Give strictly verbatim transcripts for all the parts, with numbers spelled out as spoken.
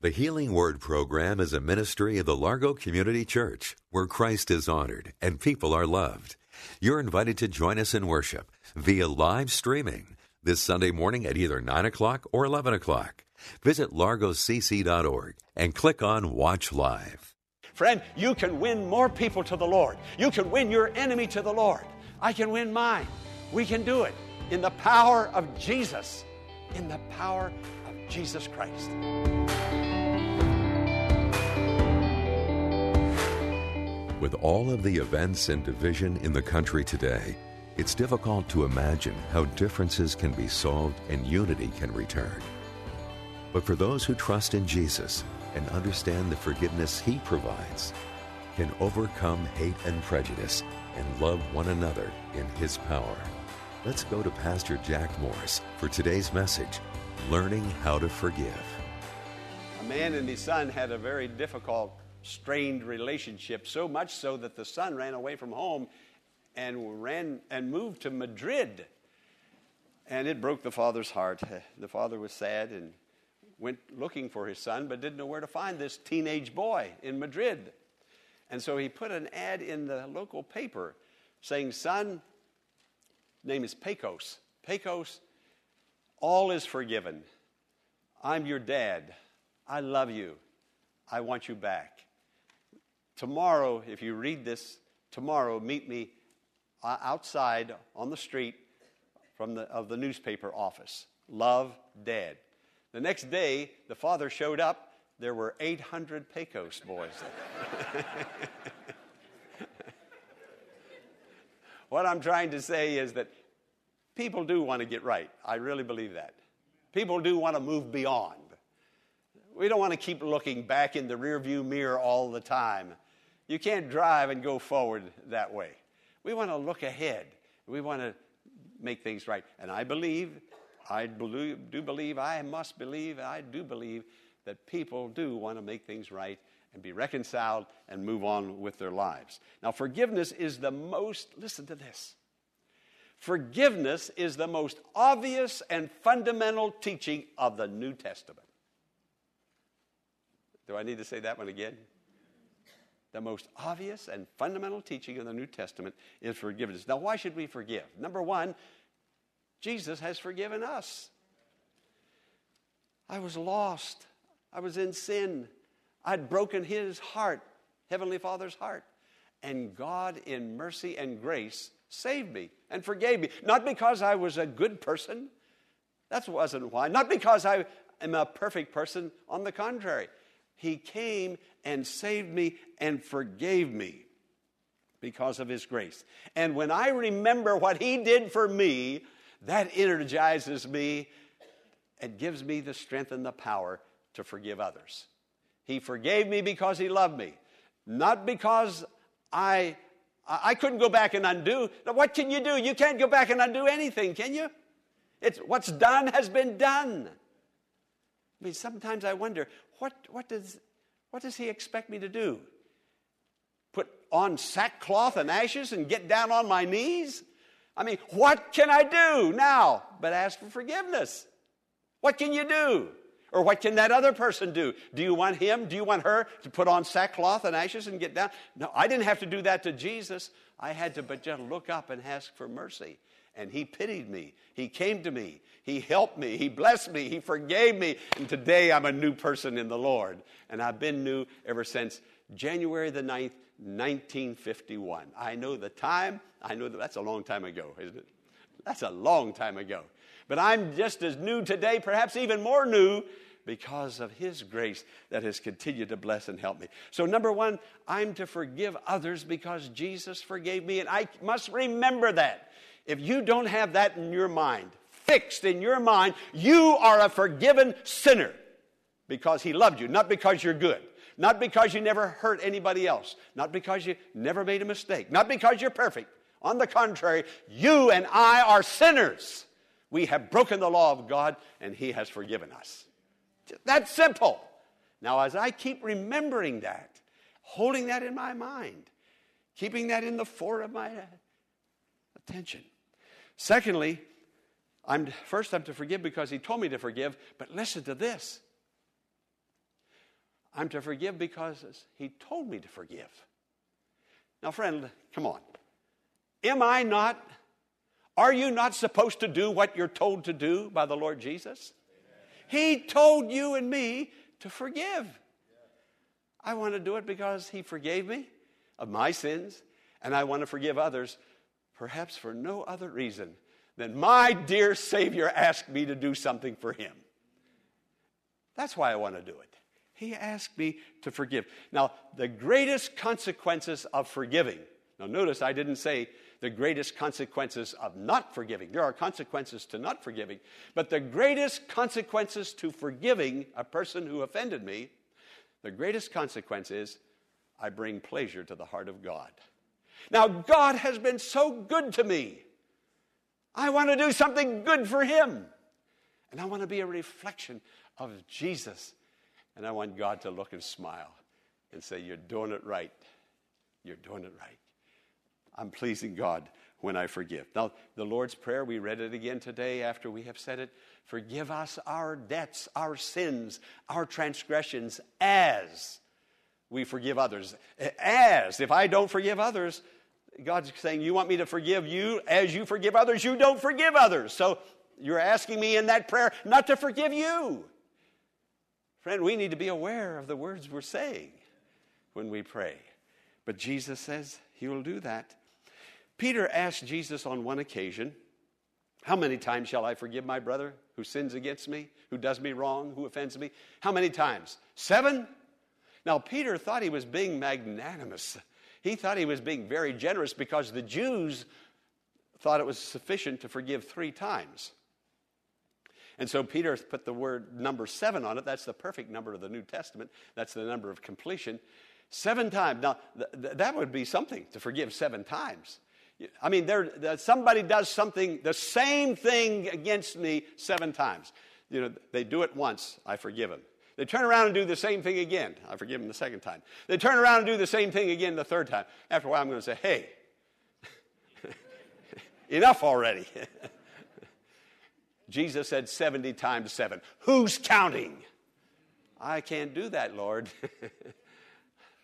The Healing Word Program is a ministry of the Largo Community Church, where Christ is honored and people are loved. You're invited to join us in worship via live streaming this Sunday morning at either nine o'clock or eleven o'clock. Visit Largo C C dot org and click on Watch Live. Friend, you can win more people to the Lord. You can win your enemy to the Lord. I can win mine. We can do it in the power of Jesus. In the power of Jesus Christ. With all of the events and division in the country today, it's difficult to imagine how differences can be solved and unity can return. But for those who trust in Jesus and understand the forgiveness He provides, can overcome hate and prejudice and love one another in His power. Let's go to Pastor Jack Morris for today's message, Learning How to Forgive. A man and his son had a very difficult strained relationship, so much so that the son ran away from home and ran and moved to Madrid. And it broke the father's heart. The father was sad and went looking for his son, but didn't know where to find this teenage boy in Madrid. And so he put an ad in the local paper saying, "Son, name is Pecos. Pecos, all is forgiven. I'm your dad. I love you. I want you back. Tomorrow, if you read this, tomorrow meet me outside on the street from the, of the newspaper office. Love, Dad." The next day, the father showed up. There were eight hundred Pecos boys. What I'm trying to say is that people do want to get right. I really believe that. People do want to move beyond. We don't want to keep looking back in the rearview mirror all the time. You can't drive and go forward that way. We want to look ahead. We want to make things right. And I believe, I believe, do believe, I must believe, I do believe that people do want to make things right and be reconciled and move on with their lives. Now, forgiveness is the most, listen to this, forgiveness is the most obvious and fundamental teaching of the New Testament. Do I need to say that one again? The most obvious and fundamental teaching of the New Testament is forgiveness. Now, why should we forgive? Number one, Jesus has forgiven us. I was lost. I was in sin. I'd broken His heart, Heavenly Father's heart. And God, in mercy and grace, saved me and forgave me. Not because I was a good person. That wasn't why. Not because I am a perfect person. On the contrary. He came and saved me and forgave me because of His grace. And when I remember what He did for me, that energizes me and gives me the strength and the power to forgive others. He forgave me because He loved me, not because I I couldn't go back and undo. Now, what can you do? You can't go back and undo anything, can you? It's what's done has been done. I mean, sometimes I wonder, what, what, does, what does He expect me to do? Put on sackcloth and ashes and get down on my knees? I mean, what can I do now but ask for forgiveness? What can you do? Or what can that other person do? Do you want him, do you want her to put on sackcloth and ashes and get down? No, I didn't have to do that to Jesus. I had to but just look up and ask for mercy. And He pitied me. He came to me. He helped me. He blessed me. He forgave me. And today I'm a new person in the Lord. And I've been new ever since January the ninth, nineteen fifty-one. I know the time. I know that that's a long time ago, isn't it? That's a long time ago. But I'm just as new today, perhaps even more new, because of His grace that has continued to bless and help me. So number one, I'm to forgive others because Jesus forgave me. And I must remember that. If you don't have that in your mind, fixed in your mind, you are a forgiven sinner. because he loved you, not because you're good, not because you never hurt anybody else, not because you never made a mistake, not because you're perfect. On the contrary, you and I are sinners. We have broken the law of God, and he has forgiven us. That's simple. Now, as I keep remembering that, holding that in my mind, keeping that in the fore of my attention. Secondly, I'm first I'm to forgive because he told me to forgive, but listen to this. I'm to forgive because he told me to forgive. Now, friend, come on. Am I not, are you not supposed to do what you're told to do by the Lord Jesus? Amen. He told you and me to forgive. Yeah. I want to do it because he forgave me of my sins, and I want to forgive others, perhaps for no other reason than my dear Savior asked me to do something for him. That's why I want to do it. He asked me to forgive. Now, the greatest consequences of forgiving. Now, notice I didn't say the greatest consequences of not forgiving. There are consequences to not forgiving. But the greatest consequences to forgiving a person who offended me, the greatest consequence is I bring pleasure to the heart of God. Now, God has been so good to me. I want to do something good for him. And I want to be a reflection of Jesus. And I want God to look and smile and say, you're doing it right. You're doing it right. I'm pleasing God when I forgive. Now, the Lord's Prayer, we read it again today after we have said it. Forgive us our debts, our sins, our transgressions, as we forgive others. As, if I don't forgive others, God's saying, you want me to forgive you as you forgive others? You don't forgive others. So you're asking me in that prayer not to forgive you. Friend, we need to be aware of the words we're saying when we pray. But Jesus says he will do that. Peter asked Jesus on one occasion, how many times shall I forgive my brother who sins against me, who does me wrong, who offends me? How many times? Seven? Now, Peter thought he was being magnanimous. He thought he was being very generous because the Jews thought it was sufficient to forgive three times. And so Peter put the word number seven on it. That's the perfect number of the New Testament. That's the number of completion. Seven times. Now, th- th- that would be something, to forgive seven times. I mean, there, there, somebody does something, the same thing against me seven times. You know, they do it once, I forgive them. They turn around and do the same thing again. I forgive them the second time. They turn around and do the same thing again the third time. After a while, I'm going to say, hey, enough already. Jesus said seventy times seven. Who's counting? I can't do that, Lord.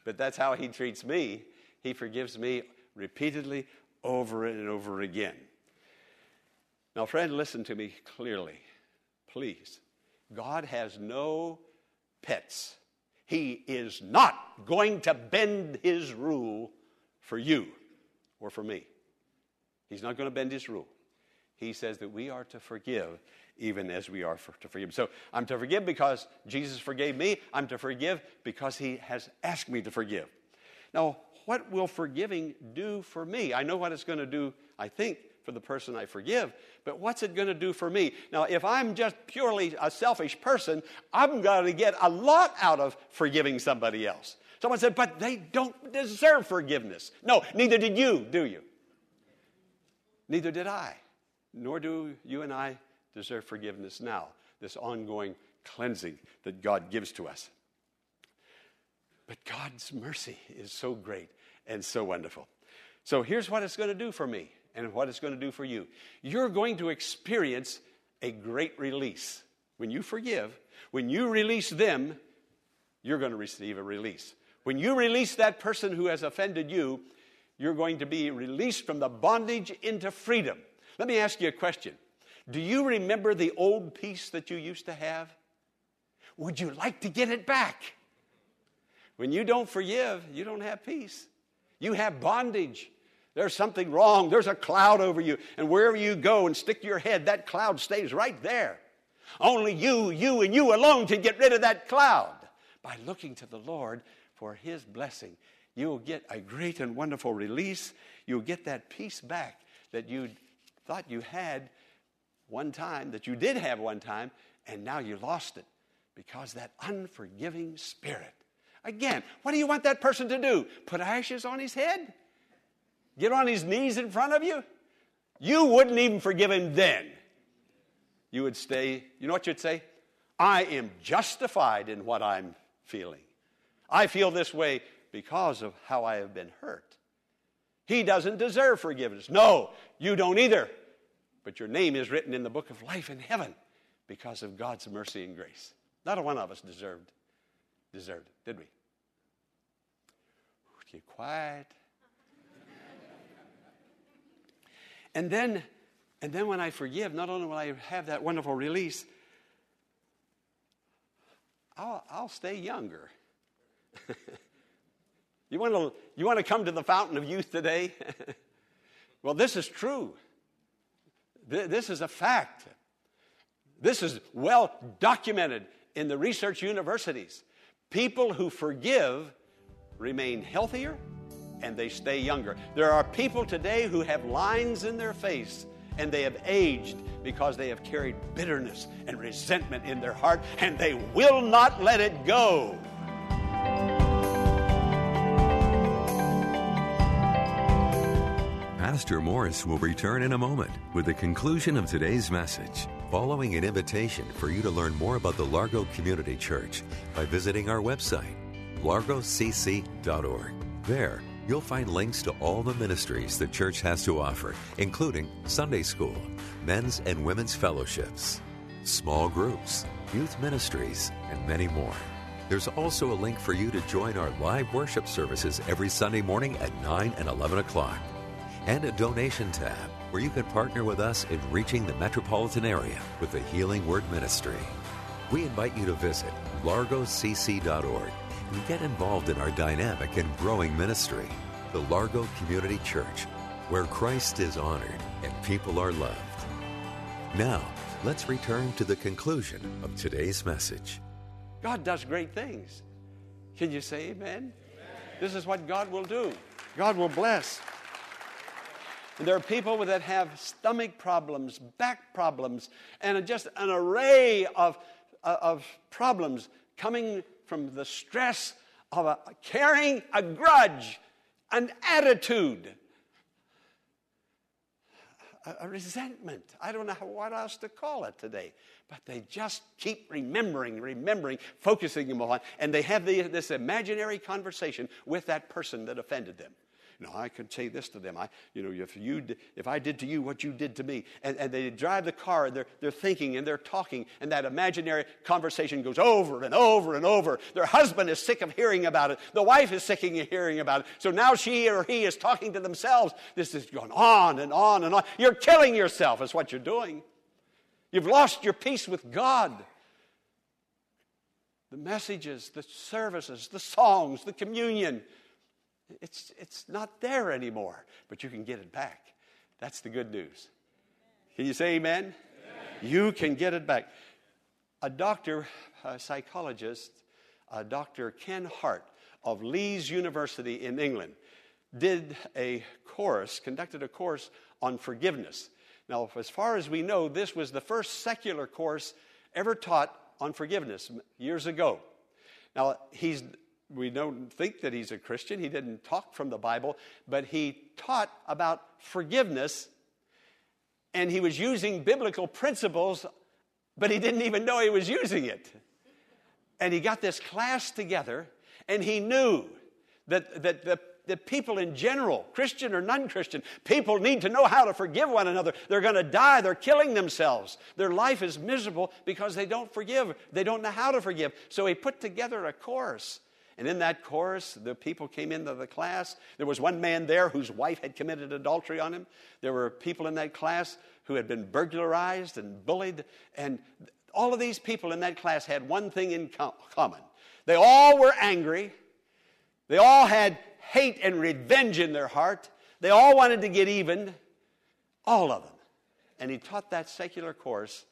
But that's how he treats me. He forgives me repeatedly over and over again. Now, friend, listen to me clearly. Please. God has no pets. He is not going to bend his rule for you or for me. He's not going to bend his rule. He says that we are to forgive even as we are for, to forgive. So I'm to forgive because Jesus forgave me. I'm to forgive because he has asked me to forgive. Now, what will forgiving do for me? I know what it's going to do, I think, for the person I forgive, but what's it going to do for me? Now, if I'm just purely a selfish person, I'm going to get a lot out of forgiving somebody else. Someone said, but they don't deserve forgiveness. No, neither did you, do you? Neither did I. Nor do you and I deserve forgiveness now, this ongoing cleansing that God gives to us. But God's mercy is so great and so wonderful. So here's what it's going to do for me and what it's going to do for you. You're going to experience a great release. When you forgive, when you release them, you're going to receive a release. When you release that person who has offended you, you're going to be released from the bondage into freedom. Let me ask you a question. Do you remember the old peace that you used to have? Would you like to get it back? When you don't forgive, you don't have peace. You have bondage. There's something wrong. There's a cloud over you. And wherever you go and stick your head, that cloud stays right there. Only you, you, and you alone can get rid of that cloud. By looking to the Lord for his blessing, you'll get a great and wonderful release. You'll get that peace back that you thought you had one time, that you did have one time, and now you lost it because that unforgiving spirit. Again, what do you want that person to do? Put ashes on his head? Get on his knees in front of you? You wouldn't even forgive him then. You would say, you know what you'd say? I am justified in what I'm feeling. I feel this way because of how I have been hurt. He doesn't deserve forgiveness. No, you don't either. But your name is written in the book of life in heaven because of God's mercy and grace. Not a one of us deserved, deserved, did we? Keep quiet. And then, and then when I forgive, not only will I have that wonderful release, I'll, I'll stay younger. You want to you want to come to the fountain of youth today? Well, this is true. Th- this is a fact. This is well documented in the research universities. People who forgive remain healthier and they stay younger. There are people today who have lines in their face and they have aged because they have carried bitterness and resentment in their heart, and they will not let it go. Pastor Morris will return in a moment with the conclusion of today's message, following an invitation for you to learn more about the Largo Community Church by visiting our website, Largo C C dot org. There, you'll find links to all the ministries the church has to offer, including Sunday school, men's and women's fellowships, small groups, youth ministries, and many more. There's also a link for you to join our live worship services every Sunday morning at nine and eleven o'clock, and a donation tab where you can partner with us in reaching the metropolitan area with the Healing Word Ministry. We invite you to visit Largo C C dot org. and get involved in our dynamic and growing ministry, the Largo Community Church, where Christ is honored and people are loved. Now, let's return to the conclusion of today's message. God does great things. Can you say amen? Amen. This is what God will do. God will bless. And there are people that have stomach problems, back problems, and just an array of, of problems coming from the stress of a, carrying a grudge, an attitude, a, a resentment. I don't know how, what else to call it today. But they just keep remembering, remembering, focusing them on, and they have the, this imaginary conversation with that person that offended them. You know, I could say this to them. I, you know, if you, if I did to you what you did to me, and, and they drive the car, and they're they're thinking and they're talking, and that imaginary conversation goes over and over and over. Their husband is sick of hearing about it. The wife is sick of hearing about it. So now she or he is talking to themselves. This is going on and on and on. You're killing yourself, is what you're doing. You've lost your peace with God. The messages, the services, the songs, the communion. It's it's not there anymore, but you can get it back. That's the good news. Can you say amen? Amen. You can get it back. A doctor, a psychologist, uh, Doctor Ken Hart of Leeds University in England, did a course, conducted a course on forgiveness. Now, as far as we know, this was the first secular course ever taught on forgiveness years ago. Now, he's... We don't think that he's a Christian. He didn't talk from the Bible, but he taught about forgiveness, and he was using biblical principles, but he didn't even know he was using it. And he got this class together, and he knew that, that the that people in general, Christian or non-Christian, people need to know how to forgive one another. They're going to die. They're killing themselves. Their life is miserable because they don't forgive. They don't know how to forgive. So he put together a course. And in that course, the people came into the class. There was one man there whose wife had committed adultery on him. There were people in that class who had been burglarized and bullied. And all of these people in that class had one thing in com- common. They all were angry. They all had hate and revenge in their heart. They all wanted to get even. All of them. And he taught that secular course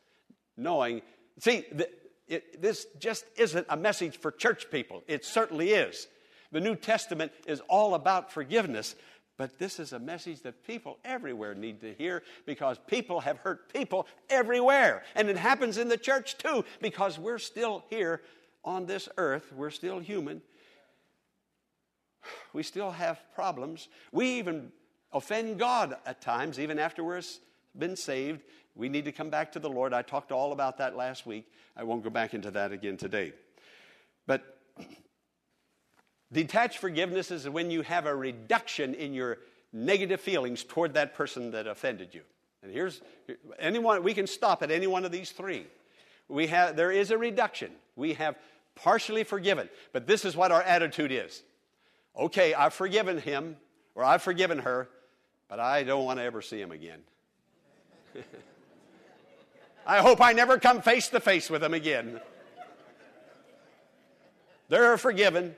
knowing... See... The, It, this just isn't a message for church people. It certainly is. The New Testament is all about forgiveness, But this is a message that people everywhere need to hear, because people have hurt people everywhere. And it happens in the church too, because we're still here on this earth. We're still human. We still have problems. We even offend God at times, even after we're been saved. We need to come back to the Lord. I talked all about that last week. I won't go back into that again today. But detached forgiveness is when you have a reduction in your negative feelings toward that person that offended you. And here's anyone, we can stop at any one of these three. We have there is a reduction. We have partially forgiven, but this is what our attitude is. Okay, I've forgiven him or I've forgiven her, but I don't want to ever see him again. I hope I never come face to face with him again. They're forgiven.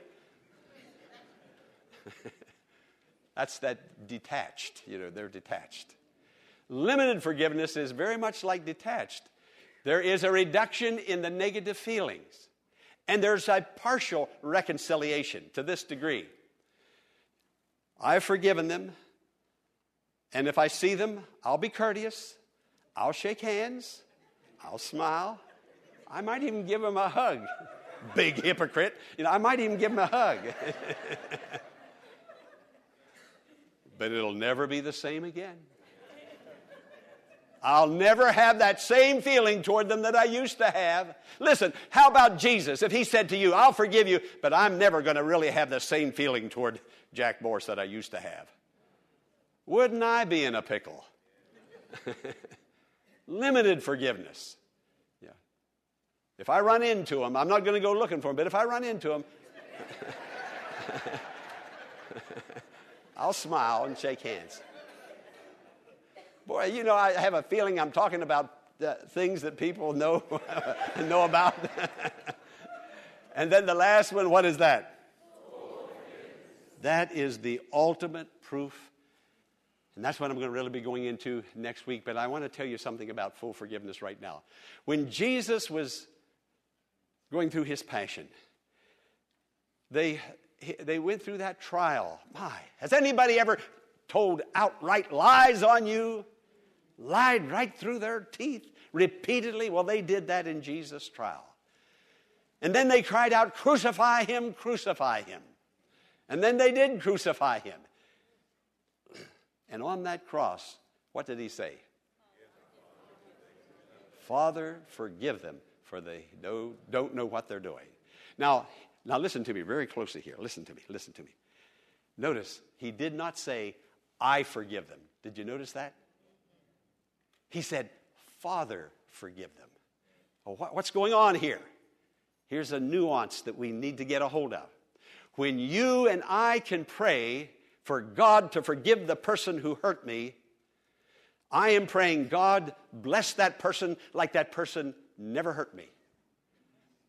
That's that detached, you know, they're detached. Limited forgiveness is very much like detached. There is a reduction in the negative feelings, and there's a partial reconciliation to this degree. I've forgiven them, and if I see them, I'll be courteous, I'll shake hands, I'll smile, I might even give them a hug. Big hypocrite. You know, I might even give him a hug. But it'll never be the same again. I'll never have that same feeling toward them that I used to have. Listen, how about Jesus? If he said to you, I'll forgive you, but I'm never going to really have the same feeling toward Jack Morris that I used to have. Wouldn't I be in a pickle? Limited forgiveness. If I run into him, I'm not going to go looking for him, but if I run into him, I'll smile and shake hands. Boy, you know, I have a feeling I'm talking about uh, things that people know, know about. And then the last one, what is that? That is the ultimate proof. And that's what I'm going to really be going into next week. But I want to tell you something about full forgiveness right now. When Jesus was going through his passion, they they went through that trial. My, has anybody ever told outright lies on you? Lied right through their teeth repeatedly? Well, they did that in Jesus' trial. And then they cried out, crucify him, crucify him. And then they did crucify him. And on that cross, what did he say? Father, forgive them, for they don't know what they're doing. Now, now listen to me very closely here. Listen to me, listen to me. Notice, he did not say, I forgive them. Did you notice that? He said, Father, forgive them. Well, what, what's going on here? Here's a nuance that we need to get a hold of. When you and I can pray for God to forgive the person who hurt me, I am praying, God, bless that person like that person never hurt me.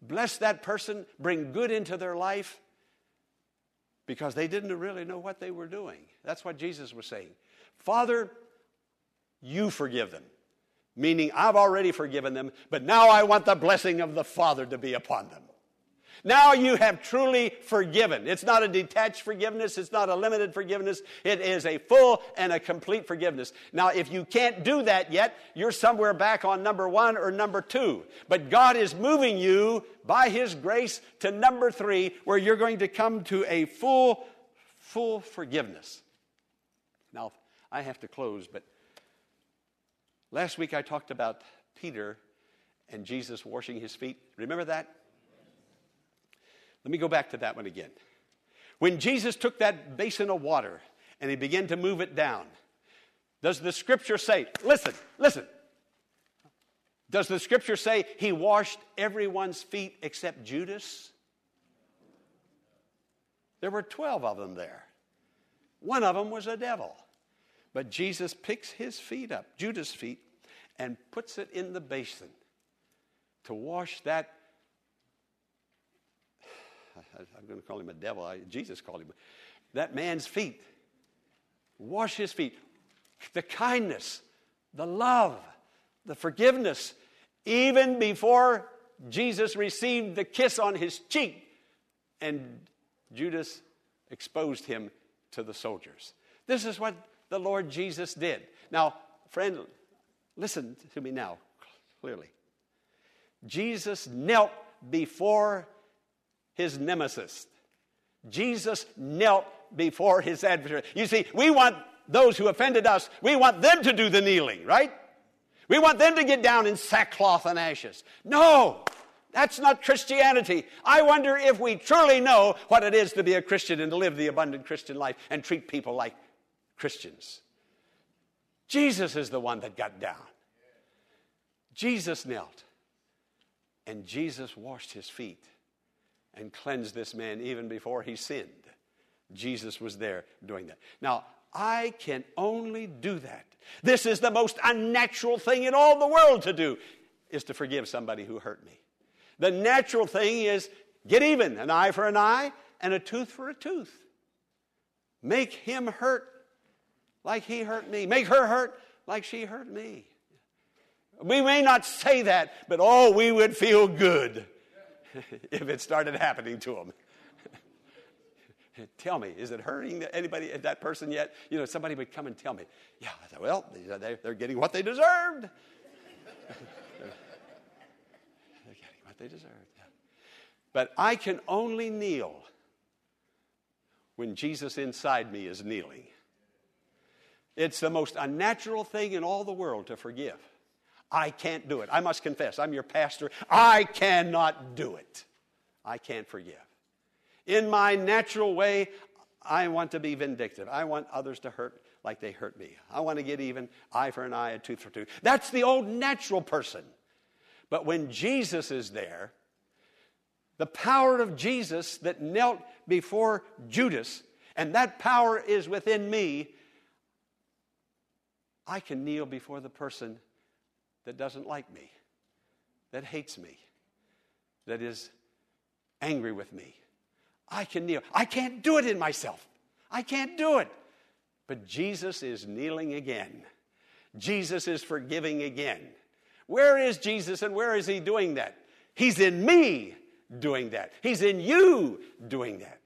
Bless that person, bring good into their life, because they didn't really know what they were doing. That's what Jesus was saying. Father, you forgive them, meaning I've already forgiven them, but now I want the blessing of the Father to be upon them. Now you have truly forgiven. It's not a detached forgiveness. It's not a limited forgiveness. It is a full and a complete forgiveness. Now, if you can't do that yet, you're somewhere back on number one or number two. But God is moving you by his grace to number three, where you're going to come to a full, full forgiveness. Now, I have to close, but last week I talked about Peter and Jesus washing his feet. Remember that? Let me go back to that one again. When Jesus took that basin of water and he began to move it down, does the scripture say, listen, listen, does the scripture say he washed everyone's feet except Judas? There were twelve of them there. One of them was a devil. But Jesus picks his feet up, Judas' feet, and puts it in the basin to wash that. I'm going to call him a devil. I, Jesus called him. That man's feet. Wash his feet. The kindness, the love, the forgiveness. Even before Jesus received the kiss on his cheek and Judas exposed him to the soldiers. This is what the Lord Jesus did. Now, friend, listen to me now clearly. Jesus knelt before his nemesis. Jesus knelt before his adversary. You see, we want those who offended us, we want them to do the kneeling, right? We want them to get down in sackcloth and ashes. No, that's not Christianity. I wonder if we truly know what it is to be a Christian and to live the abundant Christian life and treat people like Christians. Jesus is the one that got down. Jesus knelt, and Jesus washed his feet and cleansed this man even before he sinned. Jesus was there doing that. Now, I can only do that. This is the most unnatural thing in all the world to do, is to forgive somebody who hurt me. The natural thing is get even, an eye for an eye and a tooth for a tooth. Make him hurt like he hurt me. Make her hurt like she hurt me. We may not say that, but oh, we would feel good if it started happening to them. Tell me, is it hurting anybody, that person yet? You know, somebody would come and tell me, yeah, well, they're getting what they deserved. They're getting what they deserved. Yeah. But I can only kneel when Jesus inside me is kneeling. It's the most unnatural thing in all the world to forgive. I can't do it. I must confess, I'm your pastor. I cannot do it. I can't forgive. In my natural way, I want to be vindictive. I want others to hurt like they hurt me. I want to get even, eye for an eye, a tooth for a tooth. That's the old natural person. But when Jesus is there, the power of Jesus that knelt before Judas, and that power is within me, I can kneel before the person that doesn't like me, that hates me, that is angry with me. I can kneel. I can't do it in myself. I can't do it. But Jesus is kneeling again. Jesus is forgiving again. Where is Jesus and where is he doing that? He's in me doing that. He's in you doing that.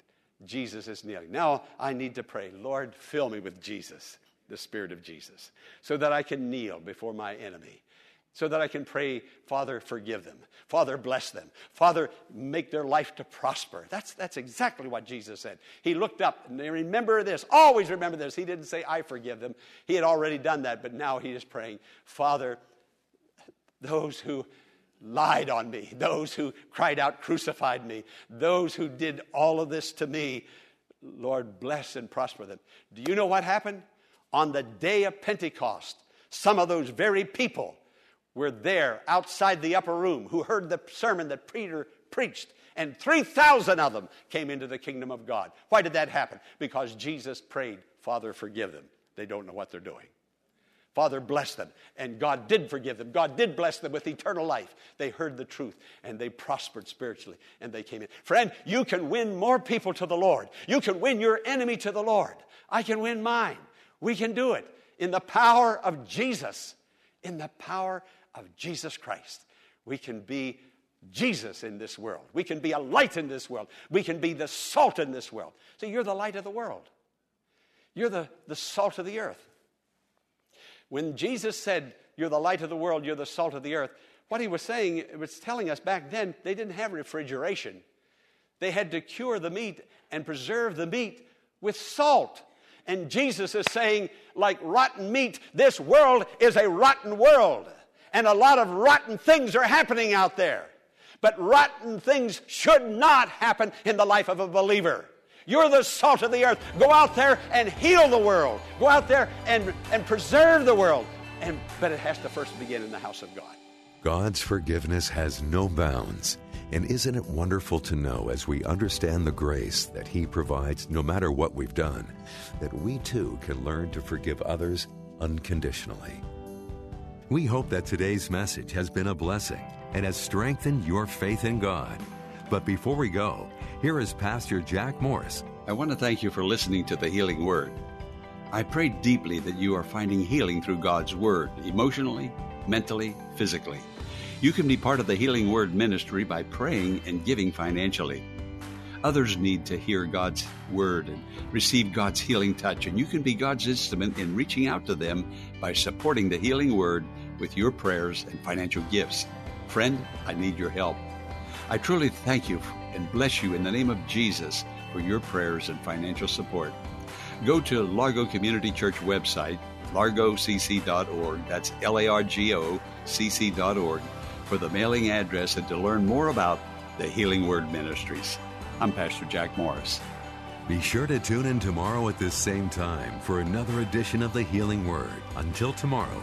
Jesus is kneeling. Now I need to pray, Lord, fill me with Jesus, the Spirit of Jesus, so that I can kneel before my enemy. So that I can pray, Father, forgive them. Father, bless them. Father, make their life to prosper. That's, that's exactly what Jesus said. He looked up, and remember this, always remember this. He didn't say, I forgive them. He had already done that, but now he is praying, Father, those who lied on me, those who cried out, crucified me, those who did all of this to me, Lord, bless and prosper them. Do you know what happened? On the day of Pentecost, some of those very people were there outside the upper room who heard the sermon that Peter preached, and three thousand of them came into the kingdom of God. Why did that happen? Because Jesus prayed, Father, forgive them. They don't know what they're doing. Father, bless them. And God did forgive them. God did bless them with eternal life. They heard the truth, and they prospered spiritually, and they came in. Friend, you can win more people to the Lord. You can win your enemy to the Lord. I can win mine. We can do it in the power of Jesus. In the power of Jesus. Of Jesus Christ. We can be Jesus in this world. We can be a light in this world. We can be the salt in this world. See, you're the light of the world. You're the, the salt of the earth. When Jesus said, you're the light of the world, you're the salt of the earth, what he was saying, it was telling us back then, they didn't have refrigeration. They had to cure the meat and preserve the meat with salt. And Jesus is saying, like rotten meat, this world is a rotten world. And a lot of rotten things are happening out there. But rotten things should not happen in the life of a believer. You're the salt of the earth. Go out there and heal the world. Go out there and, and preserve the world. And, but it has to first begin in the house of God. God's forgiveness has no bounds. And isn't it wonderful to know, as we understand the grace that He provides no matter what we've done, that we too can learn to forgive others unconditionally. We hope that today's message has been a blessing and has strengthened your faith in God. But before we go, here is Pastor Jack Morris. I want to thank you for listening to the Healing Word. I pray deeply that you are finding healing through God's Word, emotionally, mentally, physically. You can be part of the Healing Word ministry by praying and giving financially. Others need to hear God's word and receive God's healing touch, and you can be God's instrument in reaching out to them by supporting the healing word with your prayers and financial gifts. Friend, I need your help. I truly thank you and bless you in the name of Jesus for your prayers and financial support. Go to Largo Community Church website, Largo C C dot org, that's L A R G O C C dot org, for the mailing address and to learn more about the Healing Word Ministries. I'm Pastor Jack Morris. Be sure to tune in tomorrow at this same time for another edition of the Healing Word. Until tomorrow,